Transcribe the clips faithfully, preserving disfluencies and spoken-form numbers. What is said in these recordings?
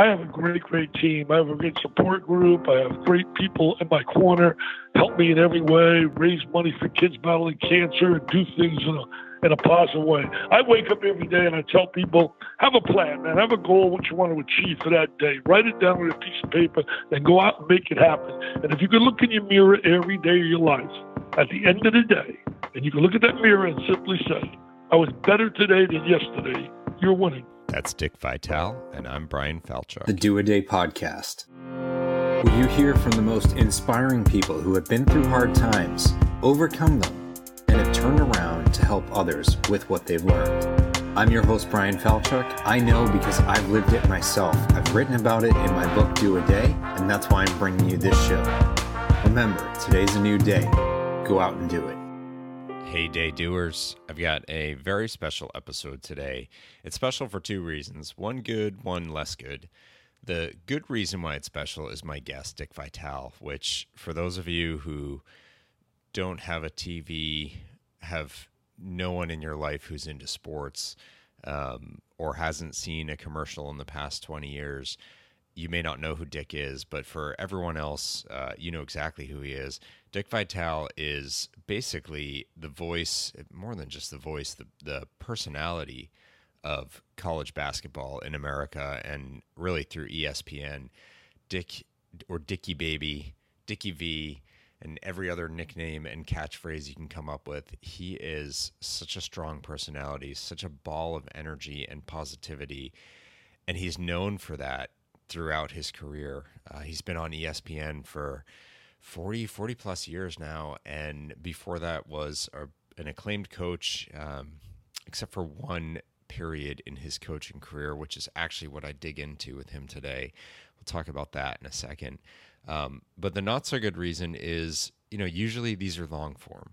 I have a great, great team. I have a great support group. I have great people in my corner, help me in every way, raise money for kids battling cancer, and do things in a, in a positive way. I wake up every day and I tell people, have a plan, man. Have a goal, what you want to achieve for that day. Write it down on a piece of paper, then go out and make it happen. And if you can look in your mirror every day of your life, at the end of the day, and you can look at that mirror and simply say, I was better today than yesterday. You're winning. That's Dick Vitale, and I'm Brian Falchuk. The Do A Day Podcast. Will you hear from the most inspiring people who have been through hard times, overcome them, and have turned around to help others with what they've learned? I'm your host, Brian Falchuk. I know because I've lived it myself. I've written about it in my book, Do A Day, and that's why I'm bringing you this show. Remember, today's a new day. Go out and do it. Hey, day doers. I've got a very special episode today. It's special for two reasons, one good, one less good. The good reason why it's special is my guest, Dick Vitale, which for those of you who don't have a T V, have no one in your life who's into sports, um, or hasn't seen a commercial in the past twenty years, you may not know who Dick is, but for everyone else, uh, you know exactly who he is. Dick Vitale is basically the voice, more than just the voice, the, the personality of college basketball in America, and really through E S P N. Dick, or Dickie Baby, Dickie V, and every other nickname and catchphrase you can come up with. He is such a strong personality, such a ball of energy and positivity, and he's known for that throughout his career. Uh, he's been on E S P N for forty, forty plus years now. And before that was a, an acclaimed coach, um, except for one period in his coaching career, which is actually what I dig into with him today. We'll talk about that in a second. Um, but the not so good reason is, you know, usually these are long form.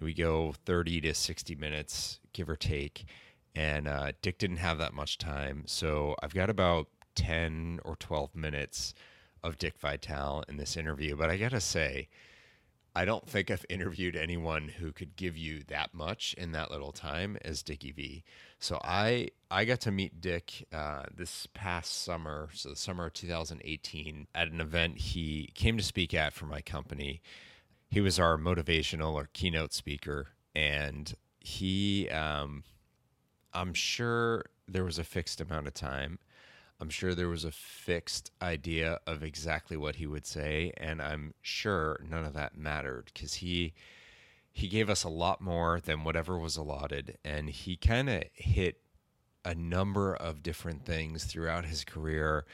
We go thirty to sixty minutes, give or take. And uh, Dick didn't have that much time. So I've got about ten or twelve minutes of Dick Vitale in this interview, but I gotta say, I don't think I've interviewed anyone who could give you that much in that little time as Dickie V. So I I got to meet Dick uh, this past summer, so the summer of two thousand eighteen, at an event he came to speak at for my company. He was our motivational or keynote speaker, and he, um, I'm sure there was a fixed amount of time. I'm sure there was a fixed idea of exactly what he would say, and I'm sure none of that mattered because he he gave us a lot more than whatever was allotted, and he kind of hit a number of different things throughout his career.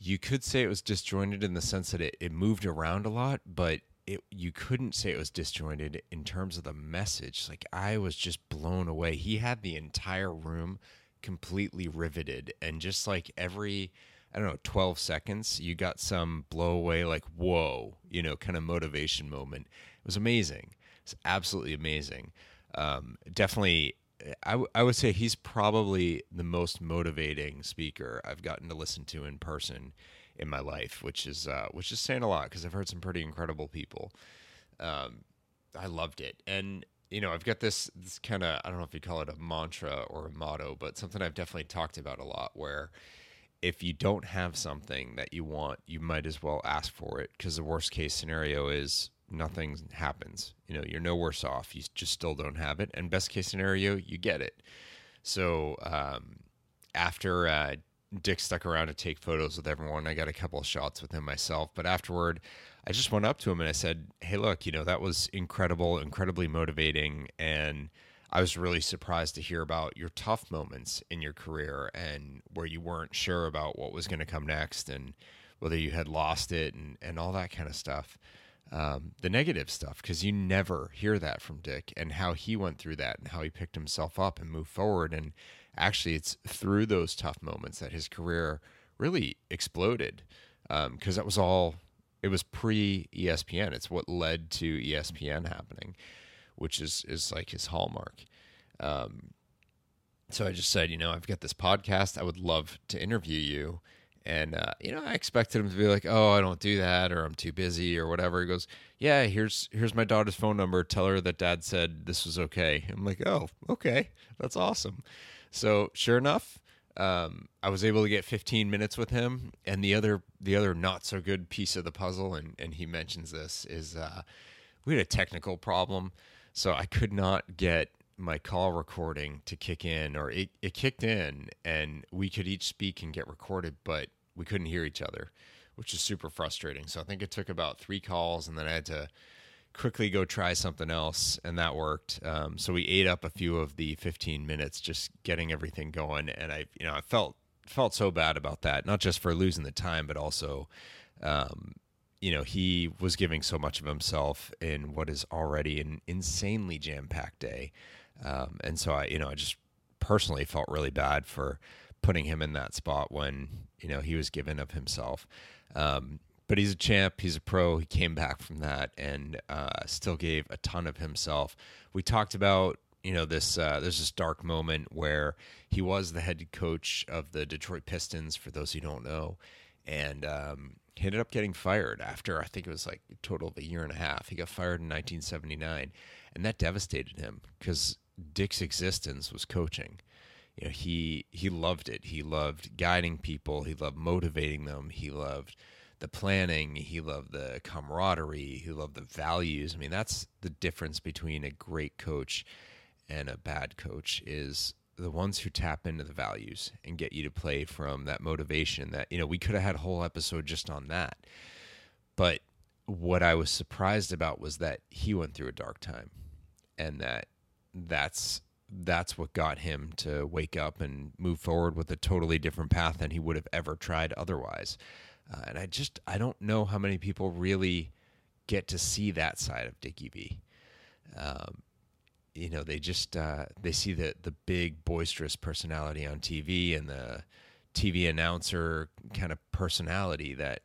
You could say it was disjointed in the sense that it, it moved around a lot, but it, you couldn't say it was disjointed in terms of the message. Like, I was just blown away. He had the entire room completely riveted, and just like every, I don't know, twelve seconds, you got some blow away, like, whoa, you know, kind of motivation moment. It was amazing. It's absolutely amazing. Um, definitely, I, w- I would say he's probably the most motivating speaker I've gotten to listen to in person in my life, which is uh, which is saying a lot because I've heard some pretty incredible people. Um, I loved it. And you know, I've got this, this kind of, I don't know if you call it a mantra or a motto, but something I've definitely talked about a lot, where if you don't have something that you want, you might as well ask for it, because the worst case scenario is nothing happens. You know, you're no worse off. You just still don't have it. And best case scenario, you get it. So um, after uh, Dick stuck around to take photos with everyone, I got a couple of shots with him myself. But afterward, I just went up to him and I said, hey, look, you know, that was incredible, incredibly motivating. And I was really surprised to hear about your tough moments in your career and where you weren't sure about what was going to come next and whether you had lost it and, and all that kind of stuff. Um, the negative stuff, because you never hear that from Dick, and how he went through that and how he picked himself up and moved forward. And actually, it's through those tough moments that his career really exploded, because um, that was all... It was pre-E S P N. It's what led to E S P N happening, which is is like his hallmark. Um, so I just said, you know, I've got this podcast. I would love to interview you. And, uh, you know, I expected him to be like, oh, I don't do that, or I'm too busy, or whatever. He goes, yeah, here's here's my daughter's phone number. Tell her that Dad said this was okay. I'm like, oh, okay. That's awesome. So sure enough, Um, I was able to get fifteen minutes with him, and the other the other not so good piece of the puzzle, and, and he mentions this, is uh, we had a technical problem, so I could not get my call recording to kick in, or it, it kicked in, and we could each speak and get recorded, but we couldn't hear each other, which is super frustrating. So I think it took about three calls, and then I had to quickly go try something else, and that worked. Um, so we ate up a few of the fifteen minutes just getting everything going, and I, you know, I felt felt so bad about that, not just for losing the time, but also, um, you know, he was giving so much of himself in what is already an insanely jam-packed day, um, and so I, you know, I just personally felt really bad for putting him in that spot when, you know, he was giving of himself. Um, But he's a champ. He's a pro. He came back from that and uh, still gave a ton of himself. We talked about, you know, this. Uh, there's this dark moment where he was the head coach of the Detroit Pistons, for those who don't know, and um, he ended up getting fired after, I think it was like a total of a year and a half. He got fired in nineteen seventy-nine, and that devastated him because Dick's existence was coaching. You know, he he loved it. He loved guiding people. He loved motivating them. He loved the planning, he loved the camaraderie, he loved the values. I mean, that's the difference between a great coach and a bad coach, is the ones who tap into the values and get you to play from that motivation that, you know, we could have had a whole episode just on that. But what I was surprised about was that he went through a dark time, and that that's that's what got him to wake up and move forward with a totally different path than he would have ever tried otherwise. Uh, and I just, I don't know how many people really get to see that side of Dickie V. Um, you know, they just, uh, they see the, the big boisterous personality on T V and the T V announcer kind of personality that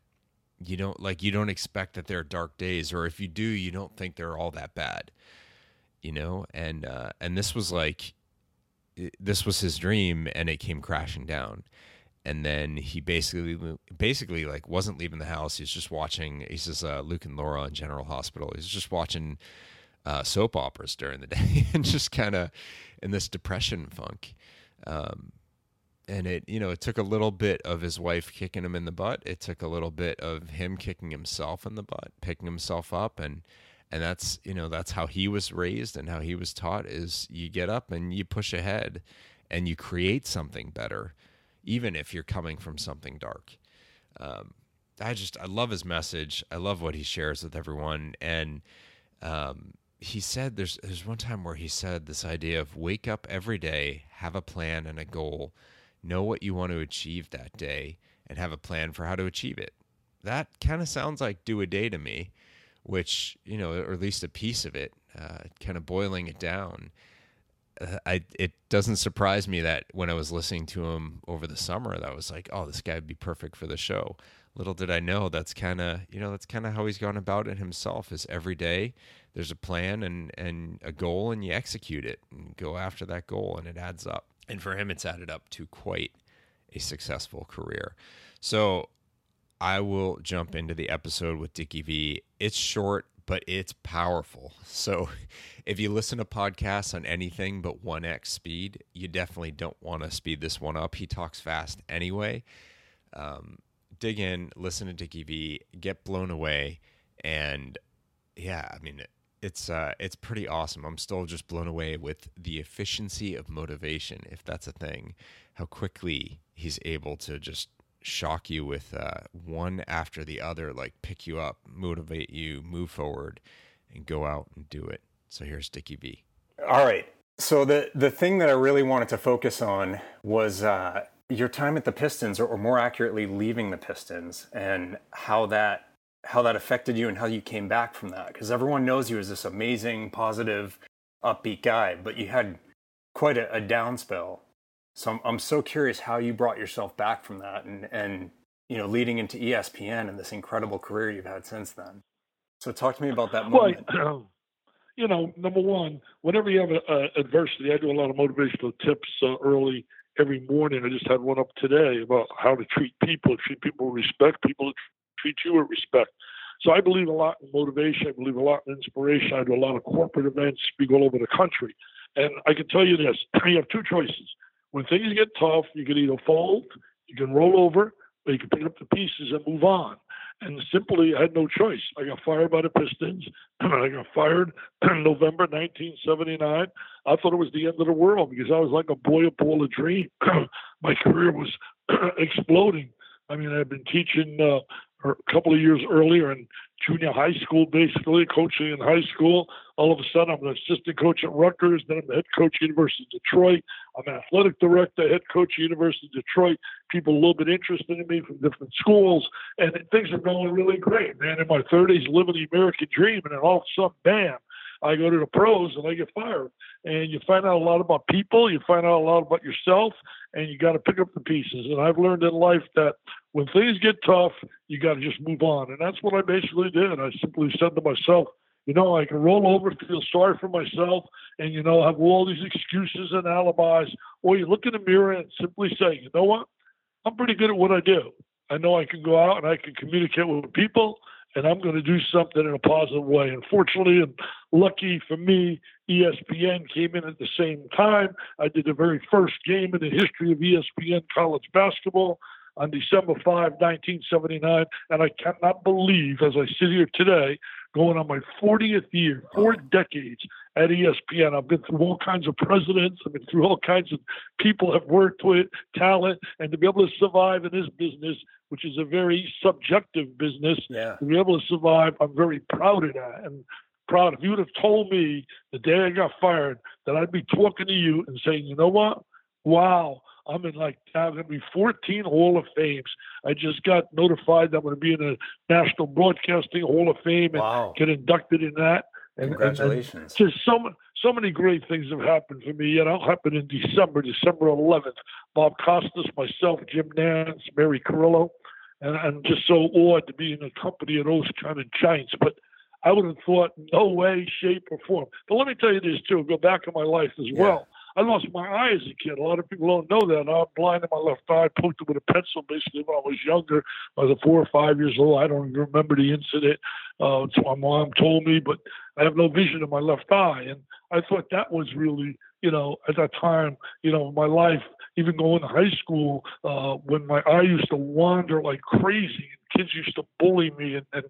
you don't, like, you don't expect that there are dark days, or if you do, you don't think they're all that bad, you know? And, uh, and this was like, it, this was his dream, and it came crashing down. And then he basically, basically like wasn't leaving the house. He was just watching. He says uh, Luke and Laura on General Hospital. He was just watching uh, soap operas during the day, and just kind of in this depression funk. Um, and it, you know, it took a little bit of his wife kicking him in the butt. It took a little bit of him kicking himself in the butt, picking himself up, and and that's, you know, that's how he was raised and how he was taught, is you get up and you push ahead and you create something better, even if you're coming from something dark. Um, I just, I love his message. I love what he shares with everyone. And um, he said, there's there's one time where he said this idea of wake up every day, have a plan and a goal, know what you want to achieve that day, and have a plan for how to achieve it. That kind of sounds like do a day to me, which, you know, or at least a piece of it, uh, kind of boiling it down. I, it doesn't surprise me that when I was listening to him over the summer, that I was like, oh, this guy would be perfect for the show. Little did I know that's kind of, you know, that's kind of how he's gone about it himself, is every day there's a plan and, and a goal, and you execute it and go after that goal, and it adds up. And for him, it's added up to quite a successful career. So I will jump into the episode with Dickie V. It's short, but it's powerful. So if you listen to podcasts on anything but one x speed, you definitely don't want to speed this one up. He talks fast anyway. Um, dig in, listen to Dickie V, get blown away. And yeah, I mean, it's uh, it's pretty awesome. I'm still just blown away with the efficiency of motivation, if that's a thing, how quickly he's able to just shock you with uh, one after the other, like pick you up, motivate you, move forward, and go out and do it. So here's Dickie V. All right. So the the thing that I really wanted to focus on was uh, your time at the Pistons, or, or more accurately, leaving the Pistons, and how that how that affected you and how you came back from that. Because everyone knows you as this amazing, positive, upbeat guy, but you had quite a, a down spell. So I'm, I'm so curious how you brought yourself back from that, and, and, you know, leading into E S P N and this incredible career you've had since then. So talk to me about that moment. Well, you know, number one, whenever you have a, a adversity, I do a lot of motivational tips uh, early every morning. I just had one up today about how to treat people, treat people with respect, people treat you with respect. So I believe a lot in motivation. I believe a lot in inspiration. I do a lot of corporate events, speak all over the country. And I can tell you this, you have two choices. when things get tough, you can either fold, you can roll over, or you can pick up the pieces and move on. And simply, I had no choice. I got fired by the Pistons. I got fired in November nineteen seventy-nine. I thought it was the end of the world because I was like a boy upon a dream. My career was exploding. I mean, I had been teaching uh, a couple of years earlier in junior high school, basically, coaching in high school. All of a sudden, I'm an assistant coach at Rutgers. Then I'm the head coach at University of Detroit. I'm an athletic director, head coach at University of Detroit. People a little bit interested in me from different schools. And things are going really great, man. In my thirties, living the American dream. And then all of a sudden, bam, I go to the pros and I get fired. And you find out a lot about people. You find out a lot about yourself. And you got to pick up the pieces. And I've learned in life that when things get tough, you got to just move on. And that's what I basically did. I simply said to myself, you know, I can roll over, feel sorry for myself, and, you know, have all these excuses and alibis. Or you look in the mirror and simply say, you know what? I'm pretty good at what I do. I know I can go out and I can communicate with people, and I'm going to do something in a positive way. And fortunately and lucky for me, E S P N came in at the same time. I did the very first game in the history of E S P N college basketball on December fifth, nineteen seventy-nine. And I cannot believe, as I sit here today, going on my fortieth year, four decades at E S P N. I've been through all kinds of presidents. I've been through all kinds of people I've worked with, talent, and to be able to survive in this business, which is a very subjective business, yeah. to be able to survive, I'm very proud of that. And proud. If you would have told me the day I got fired that I'd be talking to you and saying, you know what? Wow. I'm in like, I'm going to be fourteen Hall of Fames. I just got notified that I'm going to be in the National Broadcasting Hall of Fame and wow. get inducted in that. And, Congratulations. And, and just so, so many great things have happened for me. You know, happened in December, December eleventh. Bob Costas, myself, Jim Nance, Mary Carrillo. And I'm just so awed to be in the company of those kind of giants. But I would have thought no way, shape, or form. But let me tell you this, too. Go back in my life as yeah. well. I lost my eye as a kid. A lot of people don't know that. I'm blind in my left eye. I poked it with a pencil basically when I was younger. I was four or five years old. I don't even remember the incident. Uh, it's what my mom told me, but I have no vision in my left eye. And I thought that was really, you know, at that time, you know, my life, even going to high school, uh, when my eye used to wander like crazy. Kids used to bully me and, and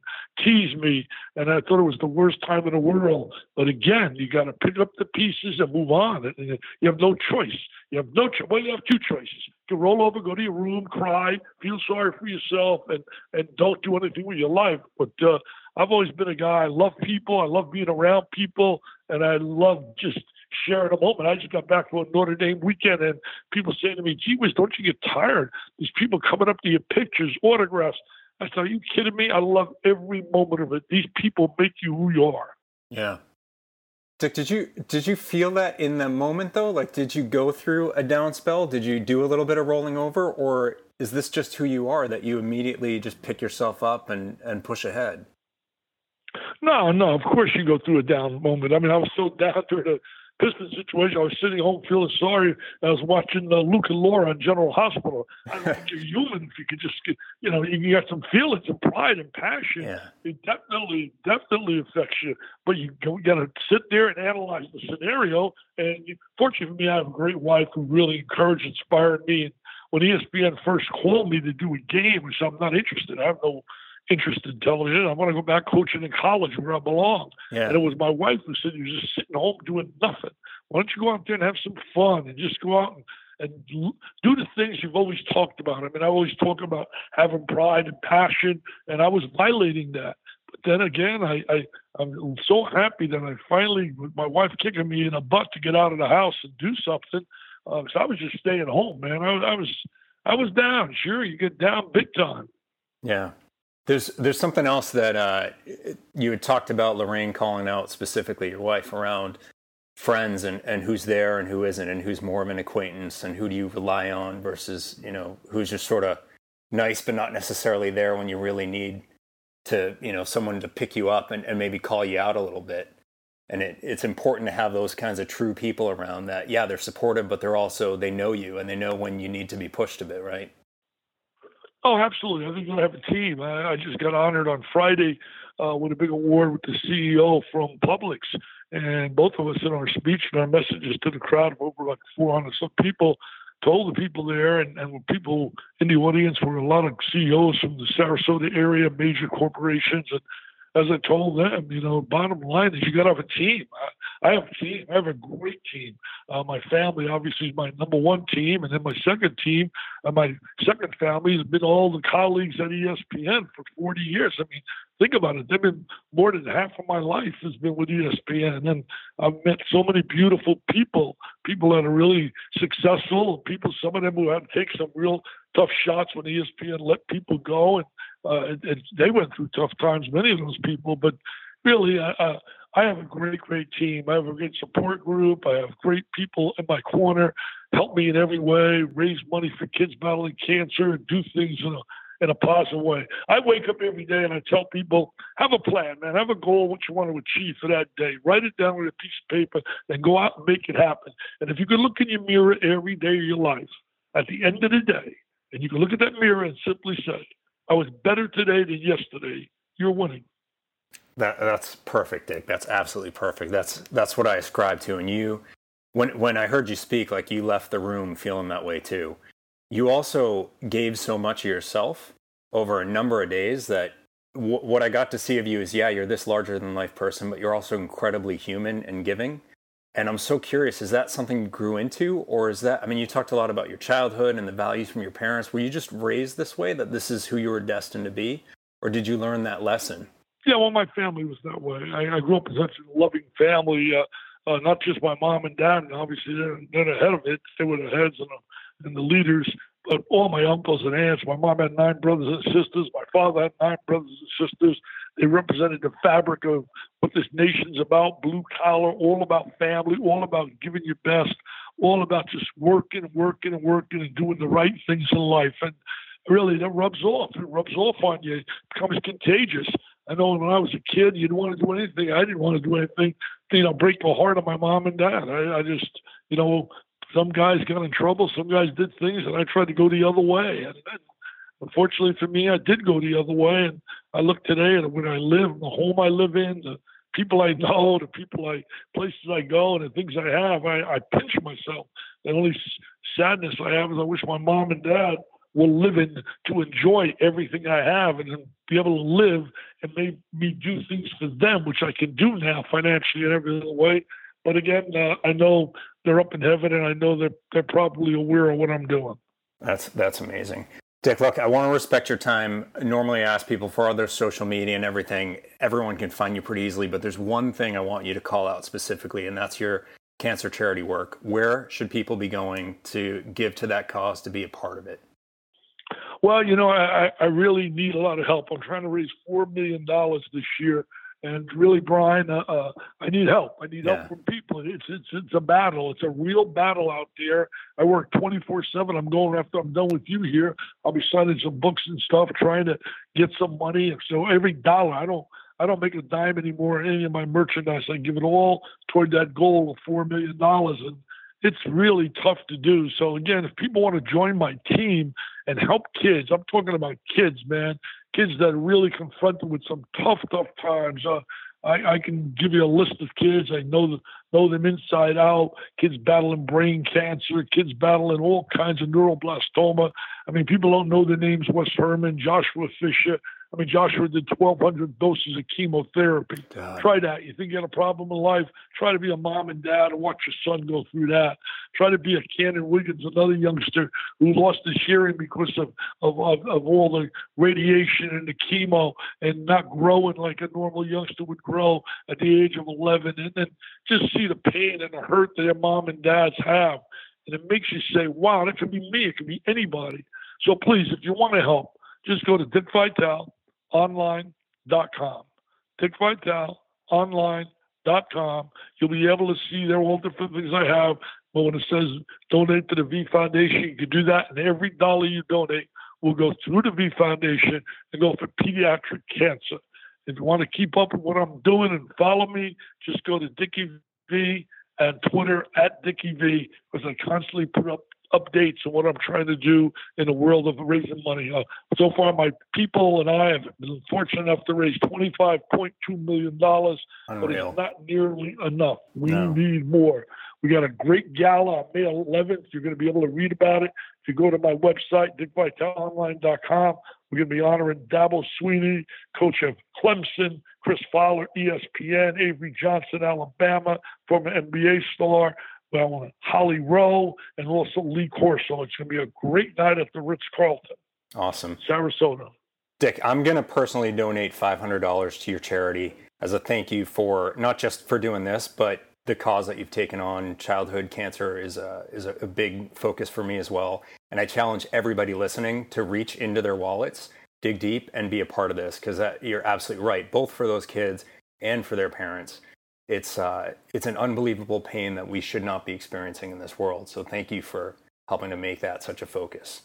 tease me, and I thought it was the worst time in the world. But again, you got to pick up the pieces and move on. And, and you have no choice. You have no choice. Well, you have two choices. You can roll over, go to your room, cry, feel sorry for yourself, and, and don't do anything with your life. But uh, I've always been a guy. I love people. I love being around people, and I love just sharing a moment. I just got back from a Notre Dame weekend, and people saying to me, gee whiz, don't you get tired? These people coming up to your pictures, autographs. I said, are you kidding me? I love every moment of it. These people make you who you are. Yeah. Dick, did you did you feel that in the moment, though? Like, did you go through a down spell? Did you do a little bit of rolling over? Or is this just who you are, that you immediately just pick yourself up and, and push ahead? No, no, of course you go through a down moment. I mean, I was so down through the Pistons situation. I was sitting home feeling sorry. I was watching uh, Luke and Laura on General Hospital. I mean, you're human. If you could just, get, you know, you got some feelings and pride and passion. Yeah. It definitely, definitely affects you. But you, you got to sit there and analyze the scenario. And fortunately for me, I have a great wife who really encouraged, inspired me. And when E S P N first called me to do a game, which I'm not interested, I have no interest in television. I want to go back coaching in college where I belong. Yeah. And it was my wife who said, you're just sitting home doing nothing. Why don't you go out there and have some fun and just go out and, and do the things you've always talked about. I mean, I always talk about having pride and passion, and I was violating that. But then again, I, I, I'm so happy that I finally, with my wife kicking me in the butt to get out of the house and do something, uh, because I was just staying home, man. I, I was I was down. Sure, you get down big time. Yeah. There's there's something else that uh, you had talked about, Lorraine calling out specifically your wife around friends and, and who's there and who isn't and who's more of an acquaintance and who do you rely on versus, you know, who's just sort of nice but not necessarily there when you really need to, you know, someone to pick you up and, and maybe call you out a little bit. And it, it's important to have those kinds of true people around that. Yeah, they're supportive, but they're also, they know you and they know when you need to be pushed a bit, right? Oh, absolutely. I think I have a team. I, I just got honored on Friday uh, with a big award with the C E O from Publix. And both of us in our speech and our messages to the crowd of over like four hundred some people told the people there, and, and people in the audience were a lot of C E Os from the Sarasota area, major corporations. And as I told them, you know, bottom line is you got to have a team. I, I have a team. I have a great team. Uh, my family, obviously, is my number one team. And then my second team, and my second family has been all the colleagues at E S P N for forty years. I mean, think about it. They've been more than half of my life has been with E S P N. And I've met so many beautiful people, people that are really successful, people, some of them who had to take some real tough shots when E S P N let people go. And uh, it, it, they went through tough times, many of those people. But really, I, I, I have a great, great team. I have a great support group. I have great people in my corner, help me in every way, raise money for kids battling cancer, and do things, you know, in a positive way. I wake up every day and I tell people, have a plan, man. Have a goal, what you want to achieve for that day. Write it down with a piece of paper, then go out and make it happen. And if you could look in your mirror every day of your life, at the end of the day, and you can look at that mirror and simply say, I was better today than yesterday, you're winning. That, that's perfect, Dick. That's absolutely perfect. That's that's what I ascribe to. And you, when when I heard you speak, like, you left the room feeling that way too. You also gave so much of yourself over a number of days that w- what I got to see of you is, yeah, you're this larger than life person, but you're also incredibly human and giving. And I'm so curious, is that something you grew into? Or is that, I mean, you talked a lot about your childhood and the values from your parents. Were you just raised this way, that this is who you were destined to be? Or did you learn that lesson? Yeah, well, my family was that way. I, I grew up in such a loving family, uh, uh, not just my mom and dad. And obviously, they're, they're the head of it. They were the heads and the and the leaders, but all my uncles and aunts. My mom had nine brothers and sisters. My father had nine brothers and sisters. They represented the fabric of what this nation's about, blue collar, all about family, all about giving your best, all about just working, working, and working and doing the right things in life. And really, that rubs off. It rubs off on you. It becomes contagious. I know when I was a kid, you didn't want to do anything. I didn't want to do anything. You know, break the heart of my mom and dad. I, I just, you know, some guys got in trouble. Some guys did things, and I tried to go the other way. And unfortunately for me, I did go the other way. And I look today at where I live, the home I live in, the people I know, the people I, places I go, and the things I have. I, I pinch myself. The only sadness I have is I wish my mom and dad were living to enjoy everything I have and be able to live and make me do things for them, which I can do now financially and every other way. But again, uh, I know they're up in heaven, and I know that they're probably aware of what I'm doing. That's that's amazing. Dick, look, I want to respect your time. Normally I ask people for other social media and everything. Everyone can find you pretty easily, but there's one thing I want you to call out specifically, and that's your cancer charity work. Where should people be going to give to that cause, to be a part of it? Well, you know, I, I really need a lot of help. I'm trying to raise four million dollars this year. And really, Brian, uh, uh, I need help. I need yeah. help from people. It's it's it's a battle. It's a real battle out there. I work twenty-four seven. I'm going after I'm done with you here. I'll be signing some books and stuff, trying to get some money. So every dollar, I don't I don't make a dime anymore in any of my merchandise. I give it all toward that goal of four million dollars, and it's really tough to do. So again, if people want to join my team and help kids, I'm talking about kids, man. Kids that are really confronted with some tough, tough times. Uh, I, I can give you a list of kids. I know them, know them inside out. Kids battling brain cancer. Kids battling all kinds of neuroblastoma. I mean, people don't know the names. Wes Herman, Joshua Fisher. I mean, Joshua did twelve hundred doses of chemotherapy. God. Try that. You think you got a problem in life? Try to be a mom and dad and watch your son go through that. Try to be a Cannon Wiggins, another youngster who lost his hearing because of, of, of, of all the radiation and the chemo and not growing like a normal youngster would grow at the age of eleven. And then just see the pain and the hurt that their mom and dads have. And it makes you say, wow, that could be me. It could be anybody. So please, if you want to help, just go to Dick Vitale. online dot com. Dick Vitale, online dot com. You'll be able to see there are all different things I have. But when it says donate to the V Foundation, you can do that. And every dollar you donate will go through the V Foundation and go for pediatric cancer. If you want to keep up with what I'm doing and follow me, just go to Dickie V and Twitter at Dickie V, because I constantly put up updates on what I'm trying to do in the world of raising money. Uh, so far, my people and I have been fortunate enough to raise twenty-five point two million dollars, but it's not nearly enough. We no. need more. We got a great gala on May eleventh. You're going to be able to read about it. If you go to my website, dick vitale online dot com, we're going to be honoring Dabo Sweeney, coach of Clemson, Chris Fowler, E S P N, Avery Johnson, Alabama, former N B A star. I want Holly Rowe and also Lee Corso. It's going to be a great night at the Ritz Carlton. Awesome. Sarasota. Dick, I'm going to personally donate five hundred dollars to your charity as a thank you for not just for doing this, but the cause that you've taken on. Childhood cancer is a, is a, a big focus for me as well. And I challenge everybody listening to reach into their wallets, dig deep, and be a part of this, because you're absolutely right, both for those kids and for their parents. It's uh, it's an unbelievable pain that we should not be experiencing in this world. So thank you for helping to make that such a focus.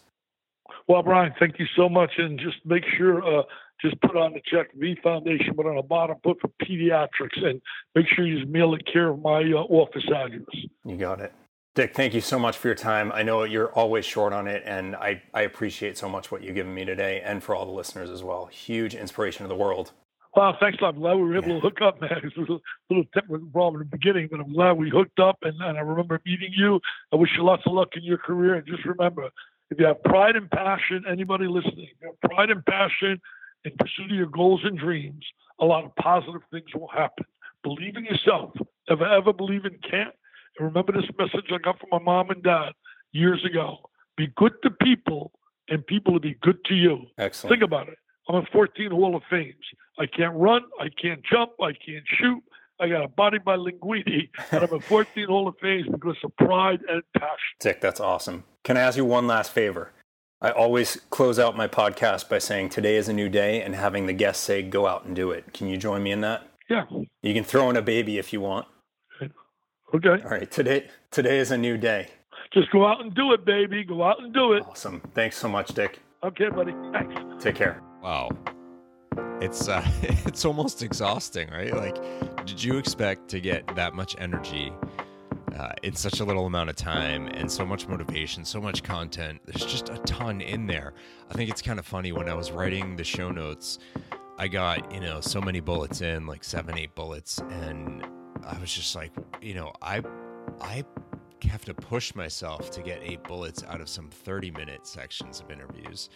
Well, Brian, thank you so much. And just make sure, uh, just put on the check, V Foundation, but on the bottom, put for pediatrics. And make sure you mail it care of my uh, office address. You got it. Dick, thank you so much for your time. I know you're always short on it, and I, I appreciate so much what you've given me today and for all the listeners as well. Huge inspiration to the world. Wow, thanks a lot. I'm glad we were able to hook up, man. It was a little technical problem in the beginning, but I'm glad we hooked up, and, and I remember meeting you. I wish you lots of luck in your career, and just remember, if you have pride and passion, anybody listening, if you have pride and passion in pursuit of your goals and dreams, a lot of positive things will happen. Believe in yourself. Never, ever believe in can't. And remember this message I got from my mom and dad years ago. Be good to people, and people will be good to you. Excellent. Think about it. I'm a fourteen Hall of Fames. I can't run. I can't jump. I can't shoot. I got a body by Linguini, and I'm a fourteen Hall of Fames because of pride and passion. Dick, that's awesome. Can I ask you one last favor? I always close out my podcast by saying today is a new day and having the guests say, go out and do it. Can you join me in that? Yeah. You can throw in a baby if you want. Okay. All right. Today, today is a new day. Just go out and do it, baby. Go out and do it. Awesome. Thanks so much, Dick. Okay, buddy. Thanks. Take care. Wow. It's uh, it's almost exhausting, right? Like, did you expect to get that much energy uh, in such a little amount of time and so much motivation, so much content? There's just a ton in there. I think it's kind of funny. When I was writing the show notes, I got, you know, so many bullets in, like seven, eight bullets. And I was just like, you know, I I have to push myself to get eight bullets out of some thirty-minute sections of interviews.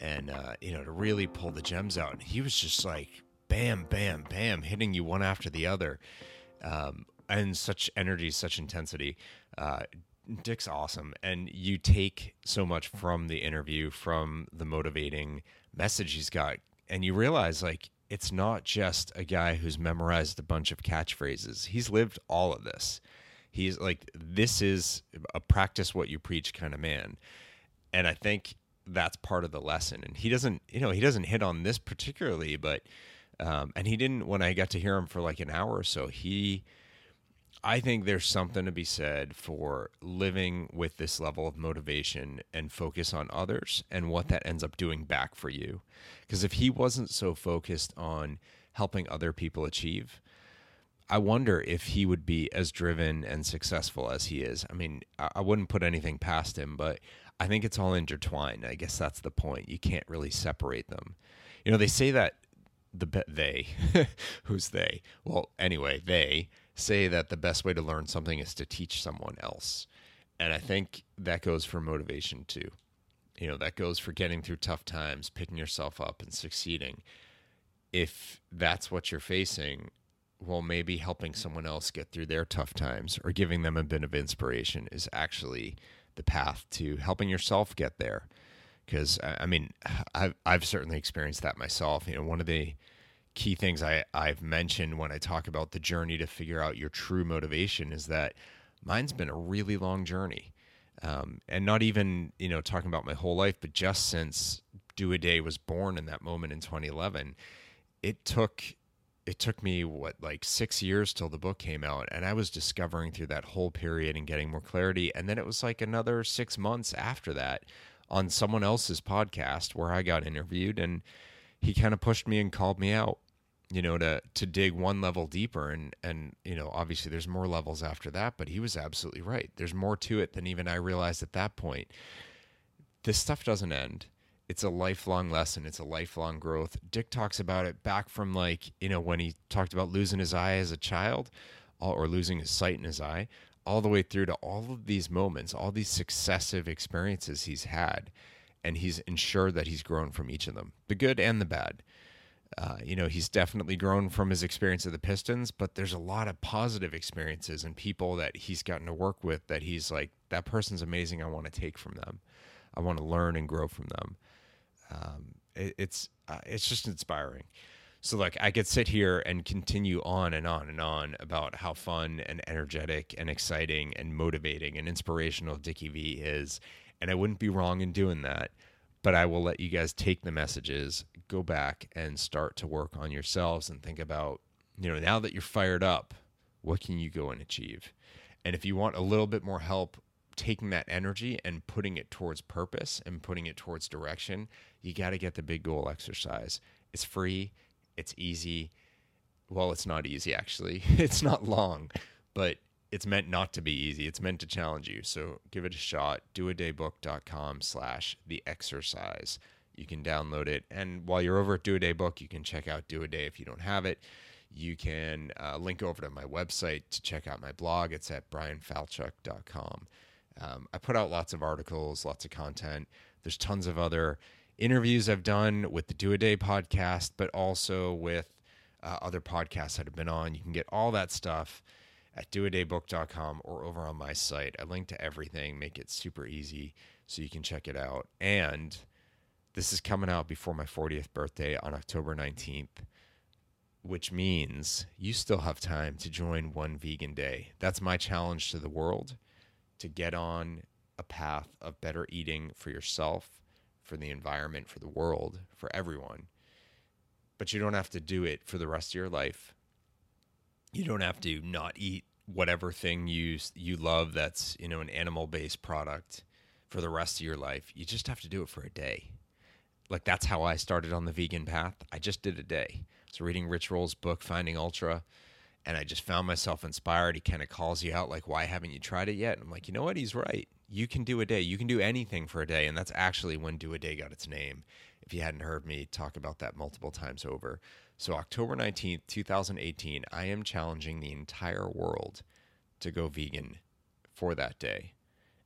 And, uh, you know, to really pull the gems out. And he was just like, bam, bam, bam, hitting you one after the other. Um, and such energy, such intensity. Uh, Dick's awesome. And you take so much from the interview, from the motivating message he's got. And you realize, like, it's not just a guy who's memorized a bunch of catchphrases. He's lived all of this. He's like, this is a practice what you preach kind of man. And I think that's part of the lesson. And he doesn't, you know, he doesn't hit on this particularly, but, um, and he didn't, when I got to hear him for like an hour or so, he, I think there's something to be said for living with this level of motivation and focus on others and what that ends up doing back for you. Because if he wasn't so focused on helping other people achieve, I wonder if he would be as driven and successful as he is. I mean, I wouldn't put anything past him, but I think it's all intertwined. I guess that's the point. You can't really separate them. You know, they say that the they, who's they? Well, anyway, they say that the best way to learn something is to teach someone else. And I think that goes for motivation too. You know, that goes for getting through tough times, picking yourself up and succeeding. If that's what you're facing, well, maybe helping someone else get through their tough times or giving them a bit of inspiration is actually the path to helping yourself get there. Because, I mean, I've, I've certainly experienced that myself. You know, one of the key things I, I've mentioned when I talk about the journey to figure out your true motivation is that mine's been a really long journey. Um, and not even, you know, talking about my whole life, but just since Do A Day was born in that moment in twenty eleven, it took... It took me, what, like six years till the book came out, and I was discovering through that whole period and getting more clarity. And then it was like another six months after that on someone else's podcast where I got interviewed, and he kind of pushed me and called me out, you know, to to dig one level deeper. And, and you know, obviously there's more levels after that, but he was absolutely right. There's more to it than even I realized at that point. This stuff doesn't end. It's a lifelong lesson. It's a lifelong growth. Dick talks about it back from, like, you know, when he talked about losing his eye as a child or losing his sight in his eye, all the way through to all of these moments, all these successive experiences he's had, and he's ensured that he's grown from each of them, the good and the bad. Uh, you know, he's definitely grown from his experience at the Pistons, but there's a lot of positive experiences and people that he's gotten to work with that he's like, that person's amazing. I want to take from them. I want to learn and grow from them. Um, it, it's uh, it's just inspiring. So, like, I could sit here and continue on and on and on about how fun and energetic and exciting and motivating and inspirational Dickie V is, and I wouldn't be wrong in doing that. But I will let you guys take the messages, go back and start to work on yourselves and think about, you know, now that you're fired up, what can you go and achieve? And if you want a little bit more help taking that energy and putting it towards purpose and putting it towards direction, you got to get the big goal exercise. It's free. It's easy. Well, it's not easy, actually. It's not long, but it's meant not to be easy. It's meant to challenge you. So give it a shot. doadaybook.com slash the exercise. You can download it. And while you're over at Do A Day Book, you can check out Do A Day if you don't have it. You can uh, link over to my website to check out my blog. It's at brian falchuk dot com. Um, I put out lots of articles, lots of content. There's tons of other interviews I've done with the Do A Day podcast, but also with uh, other podcasts that have been on. You can get all that stuff at do a day book dot com or over on my site. I link to everything, make it super easy so you can check it out. And this is coming out before my fortieth birthday on October nineteenth, which means you still have time to join One Vegan Day. That's my challenge to the world, to get on a path of better eating for yourself, for the environment, for the world, for everyone. But you don't have to do it for the rest of your life. You don't have to not eat whatever thing you you love that's, you know, an animal-based product for the rest of your life. You just have to do it for a day. Like, that's how I started on the vegan path. I just did a day. I was reading Rich Roll's book, Finding Ultra, and I just found myself inspired. He kind of calls you out, like, why haven't you tried it yet? And I'm like, you know what? He's right. You can do a day. You can do anything for a day, and that's actually when Do A Day got its name, if you hadn't heard me talk about that multiple times over. So October nineteenth, two thousand eighteen, I am challenging the entire world to go vegan for that day.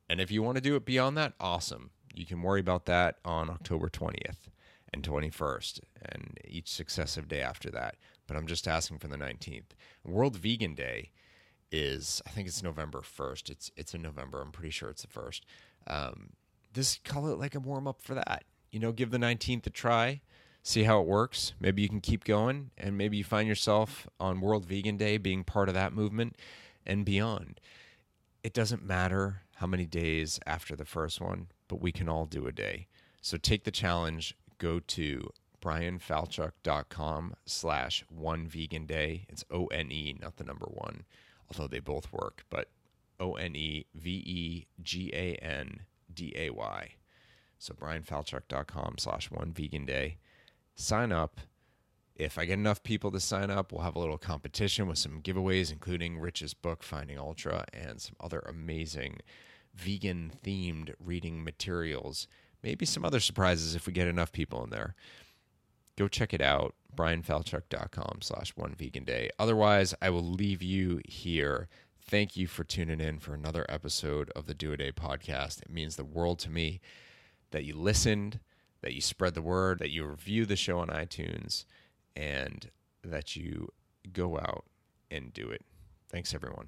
And if you want to do it beyond that, awesome. You can worry about that on October twentieth and twenty-first and each successive day after that. But I'm just asking for the nineteenth. World Vegan Day is, I think it's November first. It's it's in November. I'm pretty sure it's the first. Um, just call it like a warm-up for that. You know, give the nineteenth a try. See how it works. Maybe you can keep going, and maybe you find yourself on World Vegan Day being part of that movement and beyond. It doesn't matter how many days after the first one, but we can all do a day. So take the challenge. Go to brian falchuk dot com slash one vegan day. It's O N E, not the number one, although they both work, but O N E V E G A N D A Y. So brian falchuk dot com slash one vegan day. Sign up. If I get enough people to sign up, we'll have a little competition with some giveaways, including Rich's book, Finding Ultra, and some other amazing vegan-themed reading materials. Maybe some other surprises if we get enough people in there. Go check it out, brian falchuk dot com slash one vegan day. Otherwise, I will leave you here. Thank you for tuning in for another episode of the Do A Day podcast. It means the world to me that you listened, that you spread the word, that you review the show on iTunes, and that you go out and do it. Thanks, everyone.